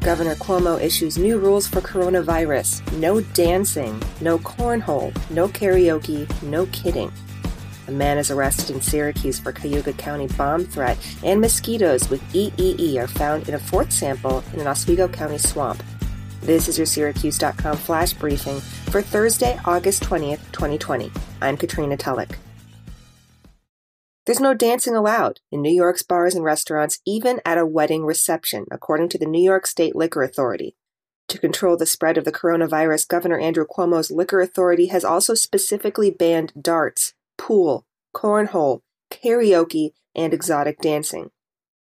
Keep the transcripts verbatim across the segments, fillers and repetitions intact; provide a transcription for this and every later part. Governor Cuomo issues new rules for coronavirus. No dancing, no cornhole, no karaoke, no kidding. A man is arrested in Syracuse for Cayuga County bomb threat, and mosquitoes with E E E are found in a fourth sample in an Oswego County swamp. This is your Syracuse dot com Flash Briefing for Thursday, August twentieth, twenty twenty. I'm Katrina Tulloch. There's no dancing allowed in New York's bars and restaurants, even at a wedding reception, according to the New York State Liquor Authority. To control the spread of the coronavirus, Governor Andrew Cuomo's Liquor Authority has also specifically banned darts, pool, cornhole, karaoke, and exotic dancing.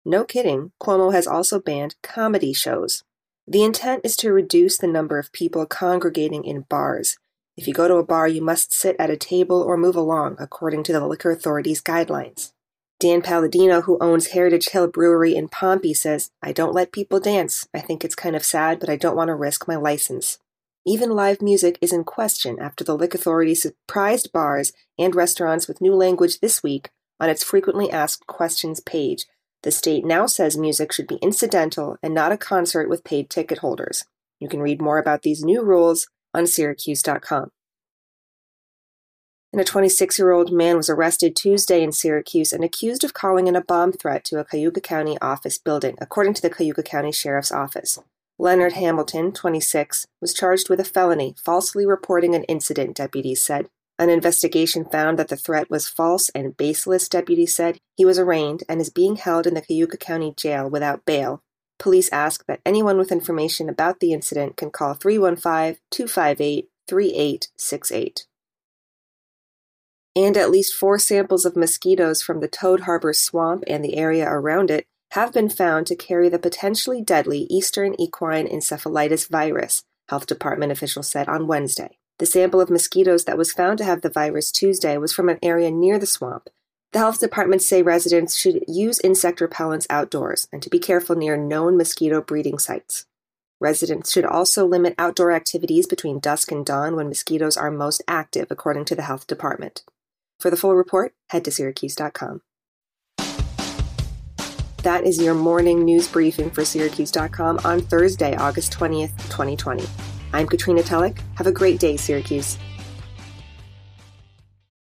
No kidding, Cuomo has also banned comedy shows. The intent is to reduce the number of people congregating in bars. If you go to a bar, you must sit at a table or move along, according to the Liquor Authority's guidelines. Dan Palladino, who owns Heritage Hill Brewery in Pompey, says, "I don't let people dance. I think it's kind of sad, but I don't want to risk my license." Even live music is in question after the Liquor Authority surprised bars and restaurants with new language this week on its frequently asked questions page. The state now says music should be incidental and not a concert with paid ticket holders. You can read more about these new rules on Syracuse dot com. And a twenty-six-year-old man was arrested Tuesday in Syracuse and accused of calling in a bomb threat to a Cayuga County office building, according to the Cayuga County Sheriff's Office. Leonard Hamilton, twenty-six, was charged with a felony, falsely reporting an incident, deputies said. An investigation found that the threat was false and baseless, deputies said. He was arraigned and is being held in the Cayuga County Jail without bail. Police ask that anyone with information about the incident can call three one five, two five eight, three eight six eight. And at least four samples of mosquitoes from the Toad Harbor Swamp and the area around it have been found to carry the potentially deadly Eastern Equine Encephalitis virus, Health Department officials said on Wednesday. The sample of mosquitoes that was found to have the virus Tuesday was from an area near the swamp. The health departments say residents should use insect repellents outdoors and to be careful near known mosquito breeding sites. Residents should also limit outdoor activities between dusk and dawn when mosquitoes are most active, according to the health department. For the full report, head to Syracuse dot com. That is your morning news briefing for Syracuse dot com on Thursday, August twentieth, twenty twenty. I'm Katrina Tulloch. Have a great day, Syracuse.